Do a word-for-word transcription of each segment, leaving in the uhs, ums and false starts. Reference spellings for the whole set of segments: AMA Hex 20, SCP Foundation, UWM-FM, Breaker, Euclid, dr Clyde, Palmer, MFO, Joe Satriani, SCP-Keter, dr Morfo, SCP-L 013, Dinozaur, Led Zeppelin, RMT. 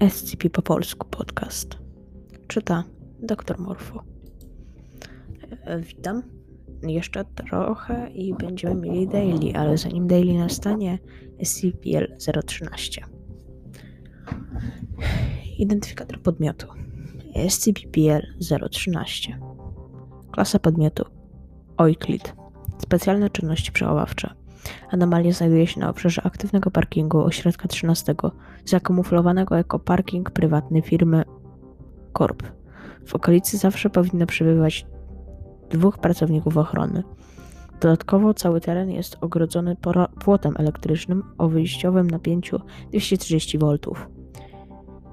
S C P po polsku podcast. Czyta dr Morfo. E, witam. Jeszcze trochę i będziemy mieli daily, ale zanim daily nastanie, S C P P L zero trzynaście. Identyfikator podmiotu S C P P L zero trzynaście. Klasa podmiotu Euclid. Specjalne czynności przełamawcze. Anomalia znajduje się na obszarze aktywnego parkingu ośrodka trzynastego, zakamuflowanego jako parking prywatny firmy Corp. W okolicy zawsze powinno przebywać dwóch pracowników ochrony. Dodatkowo cały teren jest ogrodzony płotem elektrycznym o wyjściowym napięciu dwieście trzydzieści wolt.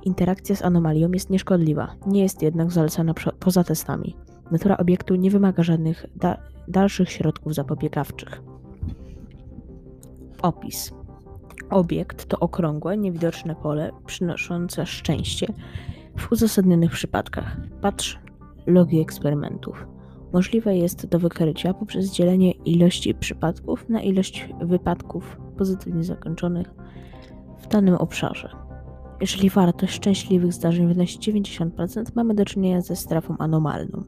Interakcja z anomalią jest nieszkodliwa, nie jest jednak zalecana poza testami. Natura obiektu nie wymaga żadnych da- dalszych środków zapobiegawczych. Opis. Obiekt to okrągłe, niewidoczne pole przynoszące szczęście w uzasadnionych przypadkach. Patrz logi eksperymentów. Możliwe jest do wykrycia poprzez dzielenie ilości przypadków na ilość wypadków pozytywnie zakończonych w danym obszarze. Jeżeli wartość szczęśliwych zdarzeń wynosi dziewięćdziesiąt procent, mamy do czynienia ze strefą anomalną.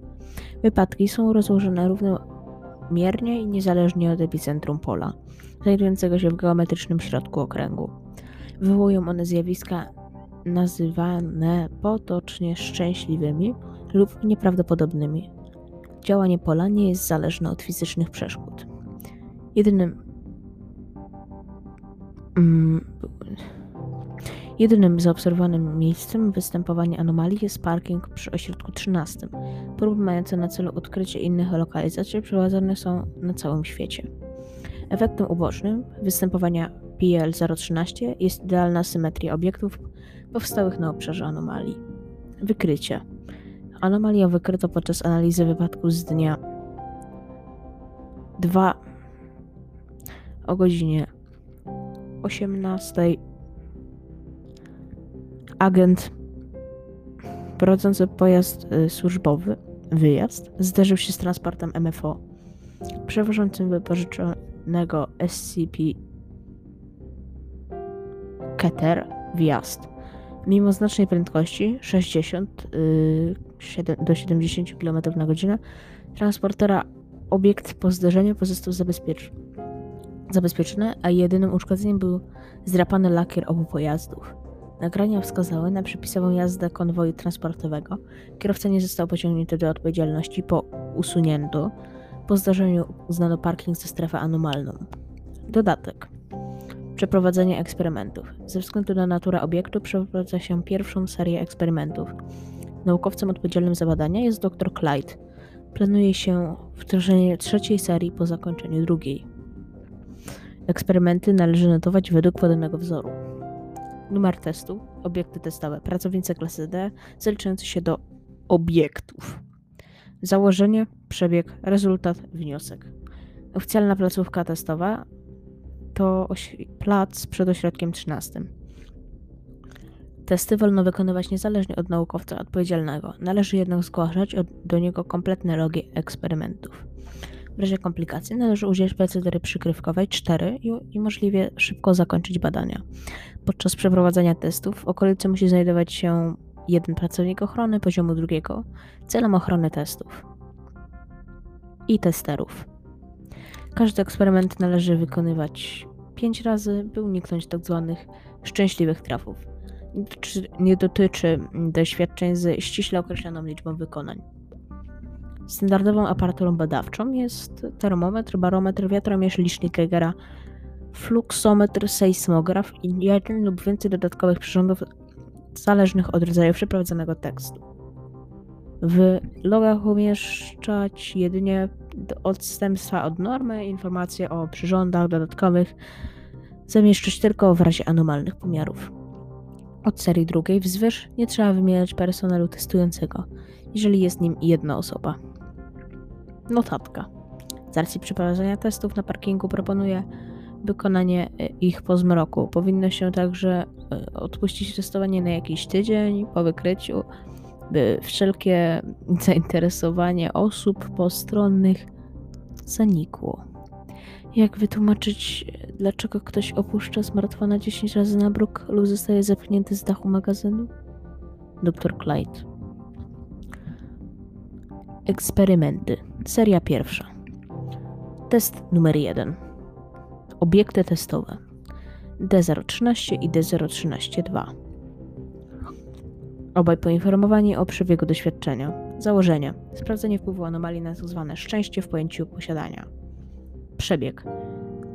Wypadki są rozłożone równomiernie i niezależnie od epicentrum pola, znajdującego się w geometrycznym środku okręgu. Wywołują one zjawiska nazywane potocznie szczęśliwymi lub nieprawdopodobnymi. Działanie pola nie jest zależne od fizycznych przeszkód. Jedynym, mm, jedynym zaobserwowanym miejscem występowania anomalii jest parking przy ośrodku trzynastym. Próby mające na celu odkrycie innych lokalizacji przeprowadzane są na całym świecie. Efektem ubocznym występowania P L zero trzynaście jest idealna symetria obiektów powstałych na obszarze anomalii. Wykrycie. Anomalię wykryto podczas analizy wypadku z dnia drugiego o godzinie osiemnastej. Agent prowadzący pojazd y, służbowy, wyjazd, zderzył się z transportem M F O przewożącym wypożyczonego S C P Keter wjazd. Mimo znacznej prędkości sześćdziesiąt do siedemdziesięciu kilometrów na godzinę transportera obiekt po zderzeniu pozostał zabezpiecz- zabezpieczony, a jedynym uszkodzeniem był zdrapany lakier obu pojazdów. Nagrania wskazały na przepisową jazdę konwoju transportowego. Kierowca nie został pociągnięty do odpowiedzialności po usunięciu. Po zdarzeniu uznano parking za strefę anomalną. Dodatek. Przeprowadzenie eksperymentów. Ze względu na naturę obiektu przeprowadza się pierwszą serię eksperymentów. Naukowcem odpowiedzialnym za badania jest dr Clyde. Planuje się wdrożenie trzeciej serii po zakończeniu drugiej. Eksperymenty należy notować według podanego wzoru. Numer testu. Obiekty testowe. Pracownicy klasy D zaliczający się do obiektów. Założenie, przebieg, rezultat, wniosek. Oficjalna placówka testowa to oś- plac przed ośrodkiem trzynastym. Testy wolno wykonywać niezależnie od naukowca odpowiedzialnego. Należy jednak zgłaszać od- do niego kompletne logi eksperymentów. W razie komplikacji należy użyć procedury przykrywkowej cztery i, i możliwie szybko zakończyć badania. Podczas przeprowadzania testów w okolicy musi znajdować się jeden pracownik ochrony poziomu drugiego celem ochrony testów i testerów. Każdy eksperyment należy wykonywać pięć razy, by uniknąć tzw. szczęśliwych trafów. Nie dotyczy, nie dotyczy doświadczeń z ściśle określoną liczbą wykonań. Standardową aparaturą badawczą jest termometr, barometr, wiatromierz, licznik Kegera, fluksometr, sejsmograf i jeden lub więcej dodatkowych przyrządów zależnych od rodzaju przeprowadzonego testu. W logach umieszczać jedynie odstępstwa od normy, informacje o przyrządach dodatkowych zamieszczać tylko w razie anomalnych pomiarów. Od serii drugiej wzwyż nie trzeba wymieniać personelu testującego, jeżeli jest nim jedna osoba. Notatka. Z racji przeprowadzenia testów na parkingu proponuję wykonanie ich po zmroku. Powinno się także odpuścić testowanie na jakiś tydzień po wykryciu, by wszelkie zainteresowanie osób postronnych zanikło. Jak wytłumaczyć Dlaczego ktoś opuszcza smartfona dziesięć razy na bruk lub zostaje zepchnięty z dachu magazynu? doktor Clyde. Eksperymenty. Seria pierwsza. Test numer jeden. Obiekty testowe. D zero trzynaście i D zero trzynaście dwa. Obaj poinformowani o przebiegu doświadczenia. Założenie. Sprawdzenie wpływu anomalii na tzw. szczęście w pojęciu posiadania. Przebieg.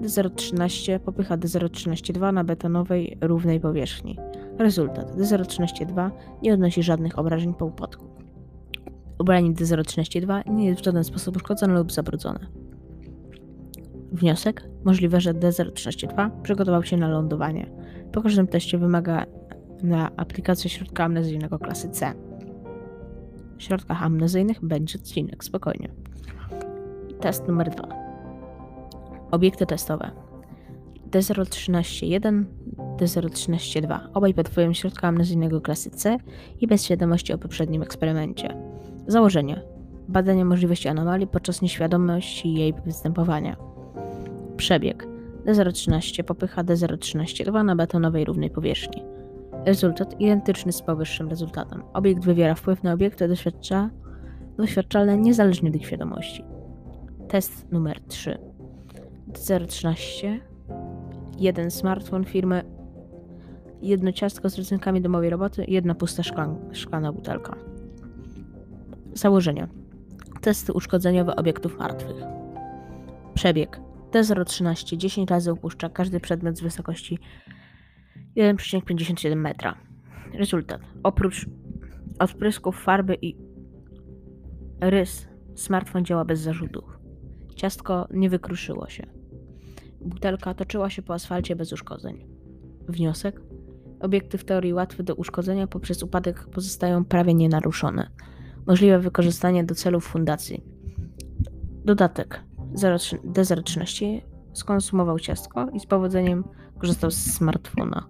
D zero trzynaście popycha D zero trzynaście dwa na betonowej, równej powierzchni. Rezultat. D zero trzynaście dwa nie odnosi żadnych obrażeń po upadku. Ubranie D zero trzynaście dwa nie jest w żaden sposób uszkodzone lub zabrudzone. Wniosek. Możliwe, że D zero trzynaście dwa przygotował się na lądowanie. Po każdym teście wymaga na aplikację środka amnezyjnego klasy C. W środkach amnezyjnych będzie odcinek, spokojnie. Test numer dwa. Obiekty testowe. D zero trzynaście jeden, D zero trzynaście dwa. Obaj potrzebują środka amnezyjnego klasy C i bez świadomości o poprzednim eksperymencie. Założenie. Badanie możliwości anomalii podczas nieświadomości jej występowania. Przebieg. D zero trzynaście popycha D zero trzynaście dwa na betonowej równej powierzchni. Rezultat identyczny z powyższym rezultatem. Obiekt wywiera wpływ na obiekty doświadcza, doświadczalne niezależnie od ich świadomości. Test numer trzy. D zero trzynaście. Jeden smartfon firmy. Jedno ciastko z rysunkami domowej roboty. Jedna pusta szklan, szklana butelka. Założenie. Testy uszkodzeniowe obiektów martwych. Przebieg. D zero trzynaście dziesięć razy opuszcza każdy przedmiot z wysokości jeden przecinek pięćdziesiąt siedem metra. Rezultat. Oprócz odprysków farby i rys, smartfon działa bez zarzutów. Ciastko nie wykruszyło się. Butelka toczyła się po asfalcie bez uszkodzeń. Wniosek. Obiekty w teorii łatwe do uszkodzenia poprzez upadek pozostają prawie nienaruszone. Możliwe wykorzystanie do celów fundacji. Dodatek. D zero trzynaście skonsumował ciastko i z powodzeniem korzystał z smartfona.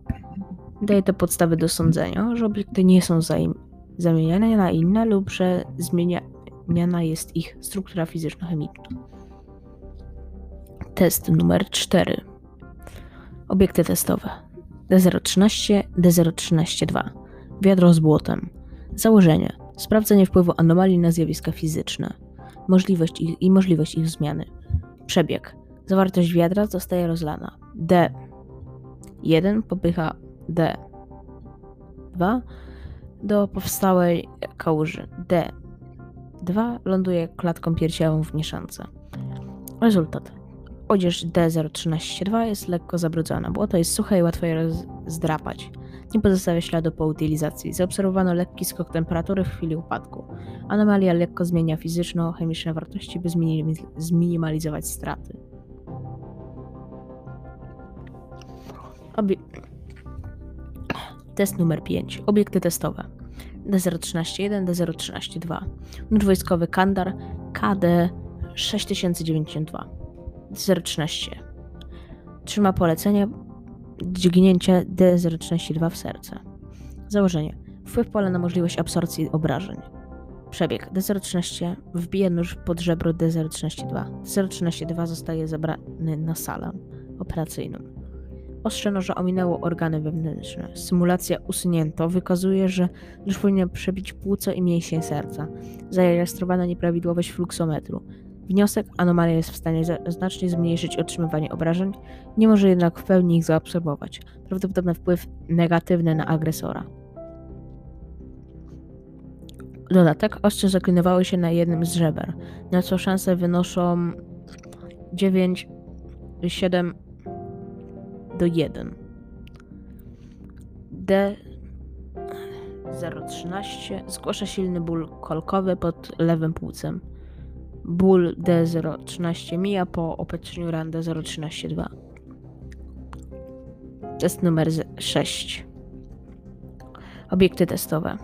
Daje to podstawy do sądzenia, że obiekty nie są zamieniane na inne lub że zmieniana jest ich struktura fizyczno-chemiczna. Test numer cztery. Obiekty testowe. D zero trzynaście, D zero trzynaście dwa. Wiadro z błotem. Założenie. Sprawdzenie wpływu anomalii na zjawiska fizyczne. Możliwość ich, i możliwość ich zmiany. Przebieg. Zawartość wiadra zostaje rozlana. D jeden popycha D dwa do powstałej kałuży. D dwa ląduje klatką piersiową w mieszance. Rezultat. Odzież D zero trzynaście dwa jest lekko zabrudzona. Błoto jest suche i łatwo je zdrapać. Nie pozostawia śladu po utylizacji. Zaobserwowano lekki skok temperatury w chwili upadku. Anomalia lekko zmienia fizyczno-chemiczne wartości, by zminimalizować straty. Obie... Test numer pięć. Obiekty testowe. D zero trzynaście jeden, D zero trzynaście dwa. Nóż wojskowy Kandar K D sześć tysięcy dziewięćdziesiąt dwa. D zero trzynaście. Trzyma polecenie dźgnięcia D zero trzynaście dwa w serce. Założenie. Wpływ pola na możliwość absorpcji obrażeń. Przebieg. D zero trzynaście wbija nóż pod żebro D zero trzynaście dwa. D zero trzynaście dwa zostaje zabrany na salę operacyjną. Ostrze noża ominęło organy wewnętrzne. Symulacja usunięto. Wykazuje, że nóż powinien przebić płuco i mięśnie serca. Zarejestrowano nieprawidłowość fluksometru. Wniosek. Anomalia jest w stanie znacznie zmniejszyć otrzymywanie obrażeń, nie może jednak w pełni ich zaabsorbować. Prawdopodobny wpływ negatywny na agresora. Dodatek. Ostrze zaklinowały się na jednym z żeber, na co szanse wynoszą dziewięć przecinek siedem do jeden. D zero trzynaście zgłasza silny ból kolkowy pod lewym płucem. Ból D zero trzynaście mija po opatrzeniu ran D zero trzynaście dwa. Test numer sześć. Obiekty testowe.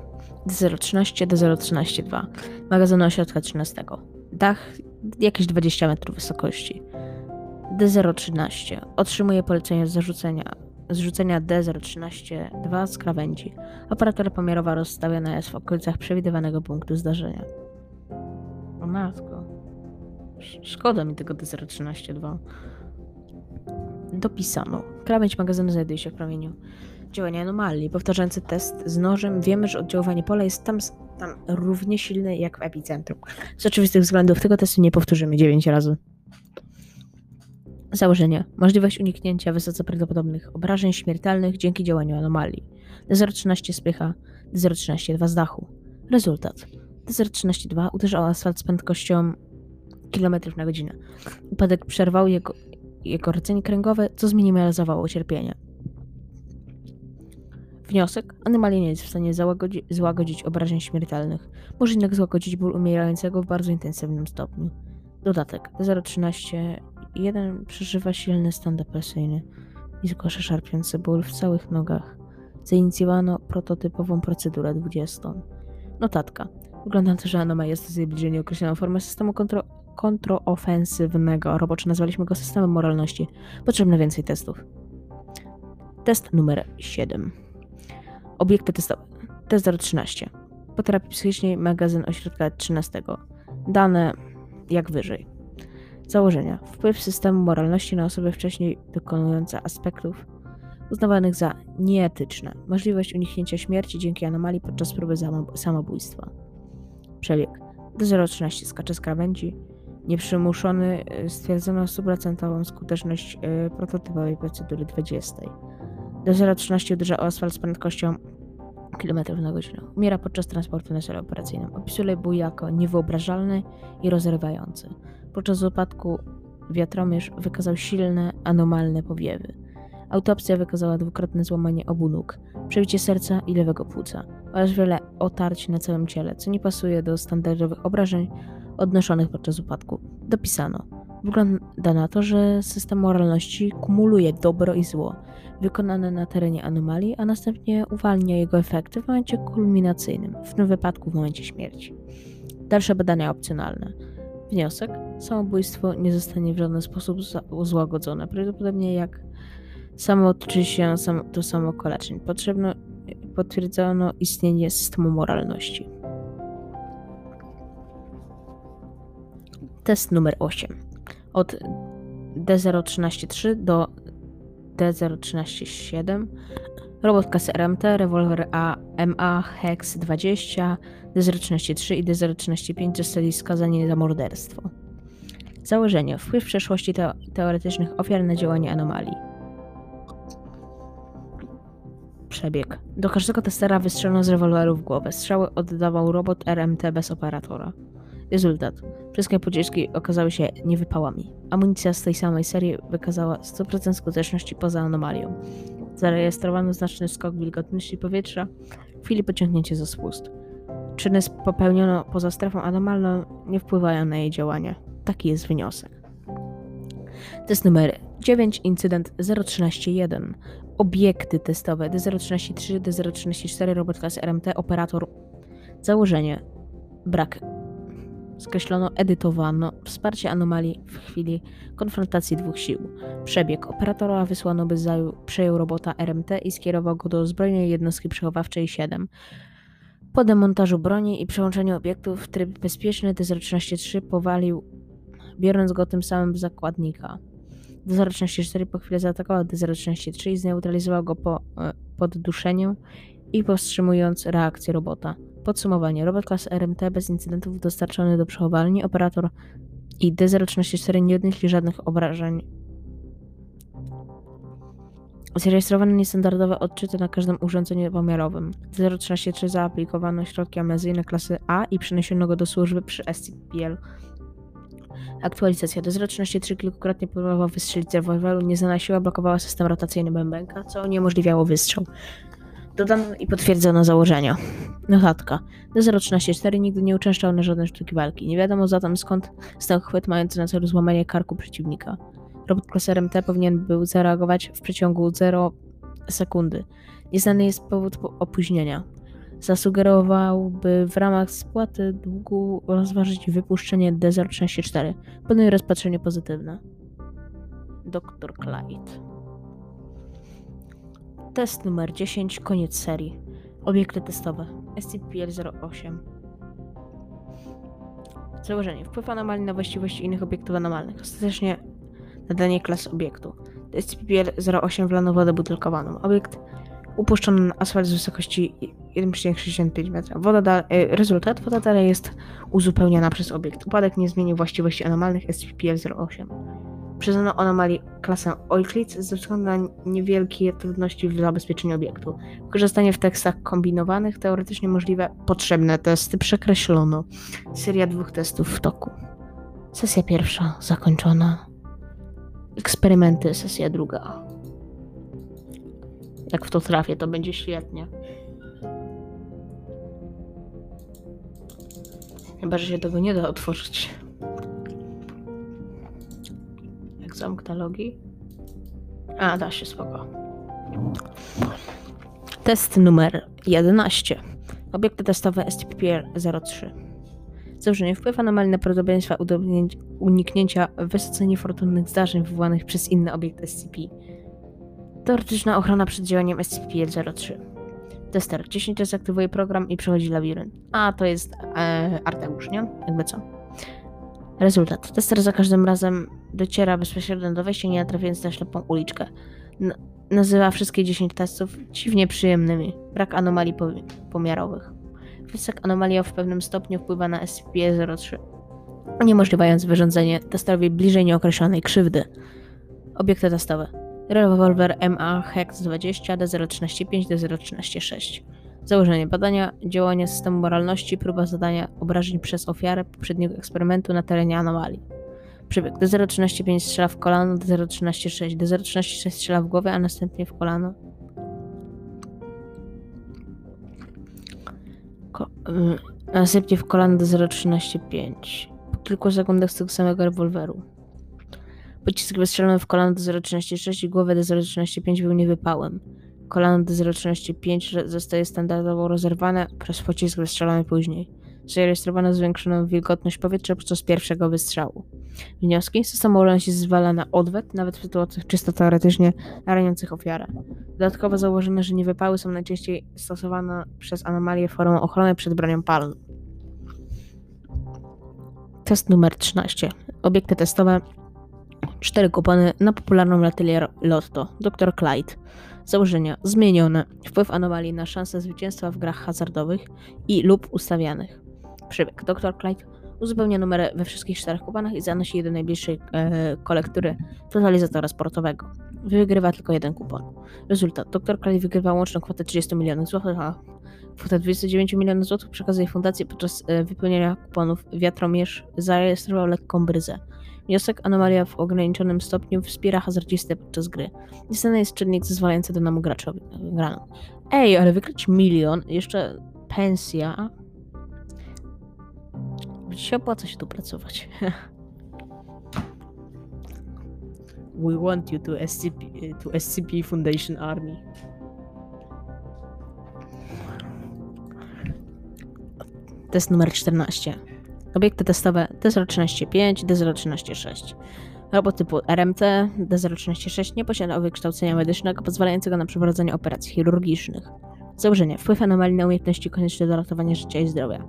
D zero trzynaście, D zero trzynaście dwa. Magazyn ośrodka trzynastego. Dach jakieś dwadzieścia metrów wysokości. D zero trzynaście otrzymuje polecenie zrzucenia, zrzucenia D zero trzynaście dwa z krawędzi. Aparatura pomiarowa rozstawiona jest w okolicach przewidywanego punktu zdarzenia. O matko. Szkoda mi tego D zero trzynaście dwa. dopisano. Krawędź magazynu znajduje się w promieniu działania anomalii. Powtarzający test z nożem. Wiemy, że oddziaływanie pola jest tam, tam równie silne jak w epicentrum. Z oczywistych względów tego testu nie powtórzymy dziewięć razy. Założenie. Możliwość uniknięcia wysoce prawdopodobnych obrażeń śmiertelnych dzięki działaniu anomalii. D zero trzynaście z pycha, D zero trzynaście dwa z dachu. Rezultat. D zero trzynaście dwa uderzył o asfalt z prędkością kilometrów na godzinę. Upadek przerwał jego, jego rdzenie kręgowe, co zminimalizowało cierpienie. Wniosek. Anomalia nie jest w stanie załagodzi- złagodzić obrażeń śmiertelnych. Może jednak złagodzić ból umierającego w bardzo intensywnym stopniu. Dodatek. D zero trzynaście jeden przeżywa silny stan depresyjny i zgłasza szarpiący ból w całych nogach. Zainicjowano prototypową procedurę dwudziestu. Notatka. Wygląda na to, że anomalia jest zbliżenie określoną formę systemu kontro- kontrofensywnego. Roboczo nazwaliśmy go systemem moralności. Potrzebne więcej testów. Test numer siedem. Obiekty testowe. T zero trzynaście. Po terapii psychicznej magazyn ośrodka trzynastego. Dane jak wyżej. Założenia. Wpływ systemu moralności na osoby wcześniej dokonujące aspektów uznawanych za nieetyczne. Możliwość uniknięcia śmierci dzięki anomalii podczas próby samobójstwa. Przebieg. D zero trzynaście skacze z krawędzi. Nieprzymuszony. Stwierdzono stuprocentową skuteczność yy, prototypowej procedury dwudziestu. D zero trzynaście uderza o asfalt z prędkością kilometrów na godzinę. Umiera podczas transportu na sali operacyjnym. Opisuje ból jako niewyobrażalny i rozrywający. Podczas upadku wiatromierz wykazał silne, anomalne powiewy. Autopsja wykazała dwukrotne złamanie obu nóg, przebicie serca i lewego płuca oraz wiele otarć na całym ciele, co nie pasuje do standardowych obrażeń odnoszonych podczas upadku. Dopisano. Wygląda na to, że system moralności kumuluje dobro i zło wykonane na terenie anomalii, a następnie uwalnia jego efekty w momencie kulminacyjnym, w tym wypadku w momencie śmierci. Dalsze badania opcjonalne. Wniosek. Samobójstwo nie zostanie w żaden sposób złagodzone, prawdopodobnie jak samo toczy się to samo kaleczenie. Potrzebno potwierdzono istnienie systemu moralności. Test numer osiem. Od D zero trzynaście trzy do D zero trzynaście siedem. Robot klasy R M T, rewolwer A M A Hex dwadzieścia, D zero trzynaście trzy i D zero trzynaście pięć zostali skazani za morderstwo. Założenie. Wpływ przeszłości te- teoretycznych ofiar na działanie anomalii. Przebieg. Do każdego testera wystrzelono z rewolweru w głowę. Strzały oddawał robot R M T bez operatora. Rezultat. Wszystkie pociski okazały się niewypałami. Amunicja z tej samej serii wykazała sto procent skuteczności poza anomalią. Zarejestrowano znaczny skok wilgotności powietrza w chwili pociągnięcia za spust. Czyny popełniono poza strefą anomalną nie wpływają na jej działanie. Taki jest wniosek. Test numer dziewięć, incydent zero trzynaście jeden. Obiekty testowe D zero trzynaście trzy, D zero trzynaście cztery, robot klasy R M T, operator. Założenie. Brak. Skreślono, edytowano wsparcie anomalii w chwili konfrontacji dwóch sił. Przebieg. Operatora wysłano, by zajął, przejął robota R M T i skierował go do zbrojnej jednostki przechowawczej siedem. Po demontażu broni i przełączeniu obiektów w tryb bezpieczny D zero trzynaście trzy powalił, biorąc go tym samym zakładnika. D zero trzynaście cztery po chwili zaatakował D zero trzynaście trzy i zneutralizował go po e, podduszeniu i powstrzymując reakcję robota. Podsumowanie. Robot klasy R M T bez incydentów dostarczony do przechowalni. Operator i D zero trzynaście cztery nie odnieśli żadnych obrażeń. Zarejestrowano niestandardowe odczyty na każdym urządzeniu pomiarowym. D zero trzynaście trzy zaaplikowano środki amnezyjne klasy A i przeniesiono go do służby przy S C P L. Aktualizacja. D zero trzynaście trzy kilkukrotnie próbował wystrzelić z rewolweru, nie zanosiła, blokowała system rotacyjny bębenka, co uniemożliwiało wystrzał. Dodano i potwierdzono założenia. Notatka. D zero trzynaście cztery nigdy nie uczęszczał na żadne sztuki walki. Nie wiadomo zatem skąd stał chwyt mający na celu złamanie karku przeciwnika. Robot klasy R M T powinien był zareagować w przeciągu zero sekundy. Nieznany jest powód opóźnienia. Zasugerowałby w ramach spłaty długu rozważyć wypuszczenie D zero trzynaście cztery. Podjął rozpatrzenie pozytywne. dr Clyde. Test numer dziesięć. Koniec serii. Obiekty testowe. S C P P L zero osiem. Założenie. Wpływ anomalii na właściwości innych obiektów anomalnych. Ostatecznie nadanie klas obiektu. S C P-P L zero osiem wlano wodę butelkowaną. Obiekt upuszczono na asfalt z wysokości jeden przecinek sześćdziesiąt pięć metra. Woda da, e, rezultat woda dalej jest uzupełniana przez obiekt. Upadek nie zmienił właściwości anomalnych S C P-P L zero osiem. Przyznano anomalii klasę Euclid ze względu na niewielkie trudności w zabezpieczeniu obiektu. Wykorzystanie w tekstach kombinowanych teoretycznie możliwe. Potrzebne testy przekreślono. Seria dwóch testów w toku. Sesja pierwsza zakończona. Eksperymenty, sesja druga. Jak w to trafię, to będzie świetnie. Chyba, że się tego nie da otworzyć. Jak zamknę logi. A, da się, spoko. Test numer jedenaście. Obiekty testowe S C P-P L zero trzy. Założenie wpływ anomalii na prawdopodobieństwo uniknięcia wysoce niefortunnych zdarzeń wywołanych przez inny obiekt S C P. Teoretyczna ochrona przed działaniem S C P-P L zero trzy. Tester dziesięć razy aktywuje program i przechodzi labirynt. A, to jest e, Arteusz, nie? Jakby co. Rezultat. Tester za każdym razem dociera bezpośrednio do wejścia, nie trafiając na ślepą uliczkę. N- nazywa wszystkie dziesięć testów dziwnie przyjemnymi. Brak anomalii pomi- pomiarowych. Wysok anomalia w pewnym stopniu wpływa na S C P-P L zero trzy, uniemożliwiając wyrządzenie testowi bliżej nieokreślonej krzywdy. Obiekty testowe. Rewolwer A M A Hex dwadzieścia, D zero trzynaście pięć, D zero trzynaście sześć. Założenie badania, działanie systemu moralności, próba zadania obrażeń przez ofiarę poprzedniego eksperymentu na terenie anomalii. Przebieg. D zero trzynaście pięć strzela w kolano, D zero trzynaście sześć. D zero trzynaście sześć strzela w głowę, a następnie w kolano. Ko- następnie w kolano D zero trzynaście pięć. Po kilku sekundach z tego samego rewolweru. Pocisk wystrzelony w kolano D zero trzynaście sześć i głowę D zero trzynaście pięć był niewypałem. Kolano D zero trzynaście pięć zostaje standardowo rozerwane przez pocisk wystrzelony później. Zarejestrowano zwiększoną wilgotność powietrza podczas pierwszego wystrzału. Wnioski? System moralności zezwala na odwet, nawet w sytuacjach czysto teoretycznie raniących ofiarę. Dodatkowo założono, że niewypały są najczęściej stosowane przez anomalię formą ochrony przed bronią palną. Test numer trzynaście. Obiekty testowe. Cztery kupony na popularną loterię Lotto. dr Clyde. Założenia zmienione. Wpływ anomalii na szanse zwycięstwa w grach hazardowych i lub ustawianych. Przebieg. dr Clyde uzupełnia numery we wszystkich czterech kuponach i zanosi je do najbliższej e, kolektury totalizatora sportowego. Wygrywa tylko jeden kupon. Rezultat. dr Clyde wygrywa łączną kwotę trzydzieści milionów złotych, a kwotę dwadzieścia dziewięć milionów złotych przekazuje fundacji podczas e, wypełniania kuponów. Wiatromierz zarejestrował lekką bryzę. Wniosek. Anomalia w ograniczonym stopniu wspiera hazardzistę podczas gry. Istotny jest czynnik zezwalający do namu graczowi graną. Ej, ale wykryć milion, jeszcze pensja. Się opłaca się tu pracować. We want you to S C P, to S C P Foundation Army. Test numer czternaście. Obiekty testowe D zero trzynaście pięć, D zero trzynaście sześć. Robot typu R M T D zero trzynaście sześć nie posiada wykształcenia medycznego pozwalającego na przeprowadzenie operacji chirurgicznych. Założenie. Wpływ anomalii na umiejętności konieczne do ratowania życia i zdrowia.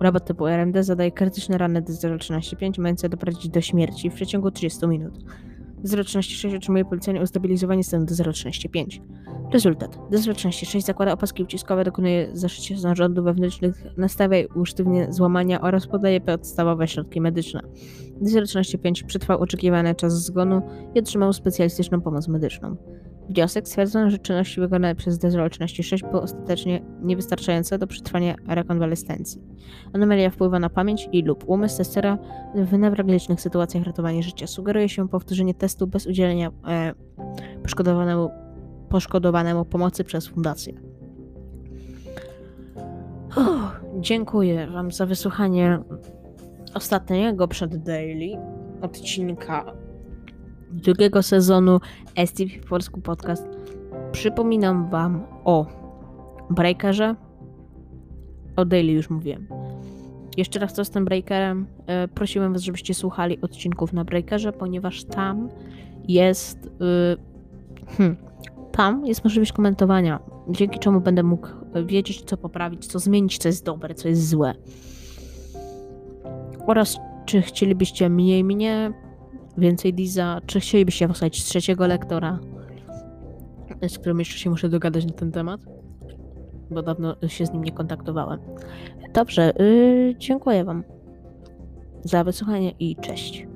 Robot typu R M D zadaje krytyczne rany D zero trzynaście pięć mające doprowadzić do śmierci w przeciągu trzydziestu minut. D zero trzynaście sześć otrzymuje polecenie ustabilizowanie stanu D zero trzynaście pięć. Rezultat. D zero trzynaście sześć zakłada opaski uciskowe, dokonuje zaszycia narządów wewnętrznych, nastawia i usztywnia złamania oraz podaje podstawowe środki medyczne. D zero trzynaście pięć przetrwał oczekiwany czas zgonu i otrzymał specjalistyczną pomoc medyczną. Wniosek. Stwierdzono, że czynności wykonane przez D zero trzynaście sześć były ostatecznie niewystarczające do przetrwania rekonwalescencji. Anomalia wpływa na pamięć i lub umysł testera w newralgicznych sytuacjach ratowania życia. Sugeruje się powtórzenie testu bez udzielenia e, poszkodowanemu, poszkodowanemu pomocy przez fundację. Uff, dziękuję Wam za wysłuchanie ostatniego przed Daily odcinka drugiego sezonu S C P w Polsku Podcast. Przypominam Wam o Breakerze. O Daily już mówiłem. Jeszcze raz co z tym Breakerem. E, prosiłem Was, żebyście słuchali odcinków na Breakerze, ponieważ tam jest y, hmm, tam jest możliwość komentowania, dzięki czemu będę mógł wiedzieć, co poprawić, co zmienić, co jest dobre, co jest złe. Oraz czy chcielibyście mniej mnie więcej Diza, czy chcielibyście posłać trzeciego lektora, z którym jeszcze się muszę dogadać na ten temat, bo dawno się z nim nie kontaktowałem. Dobrze, yy, dziękuję wam za wysłuchanie i cześć.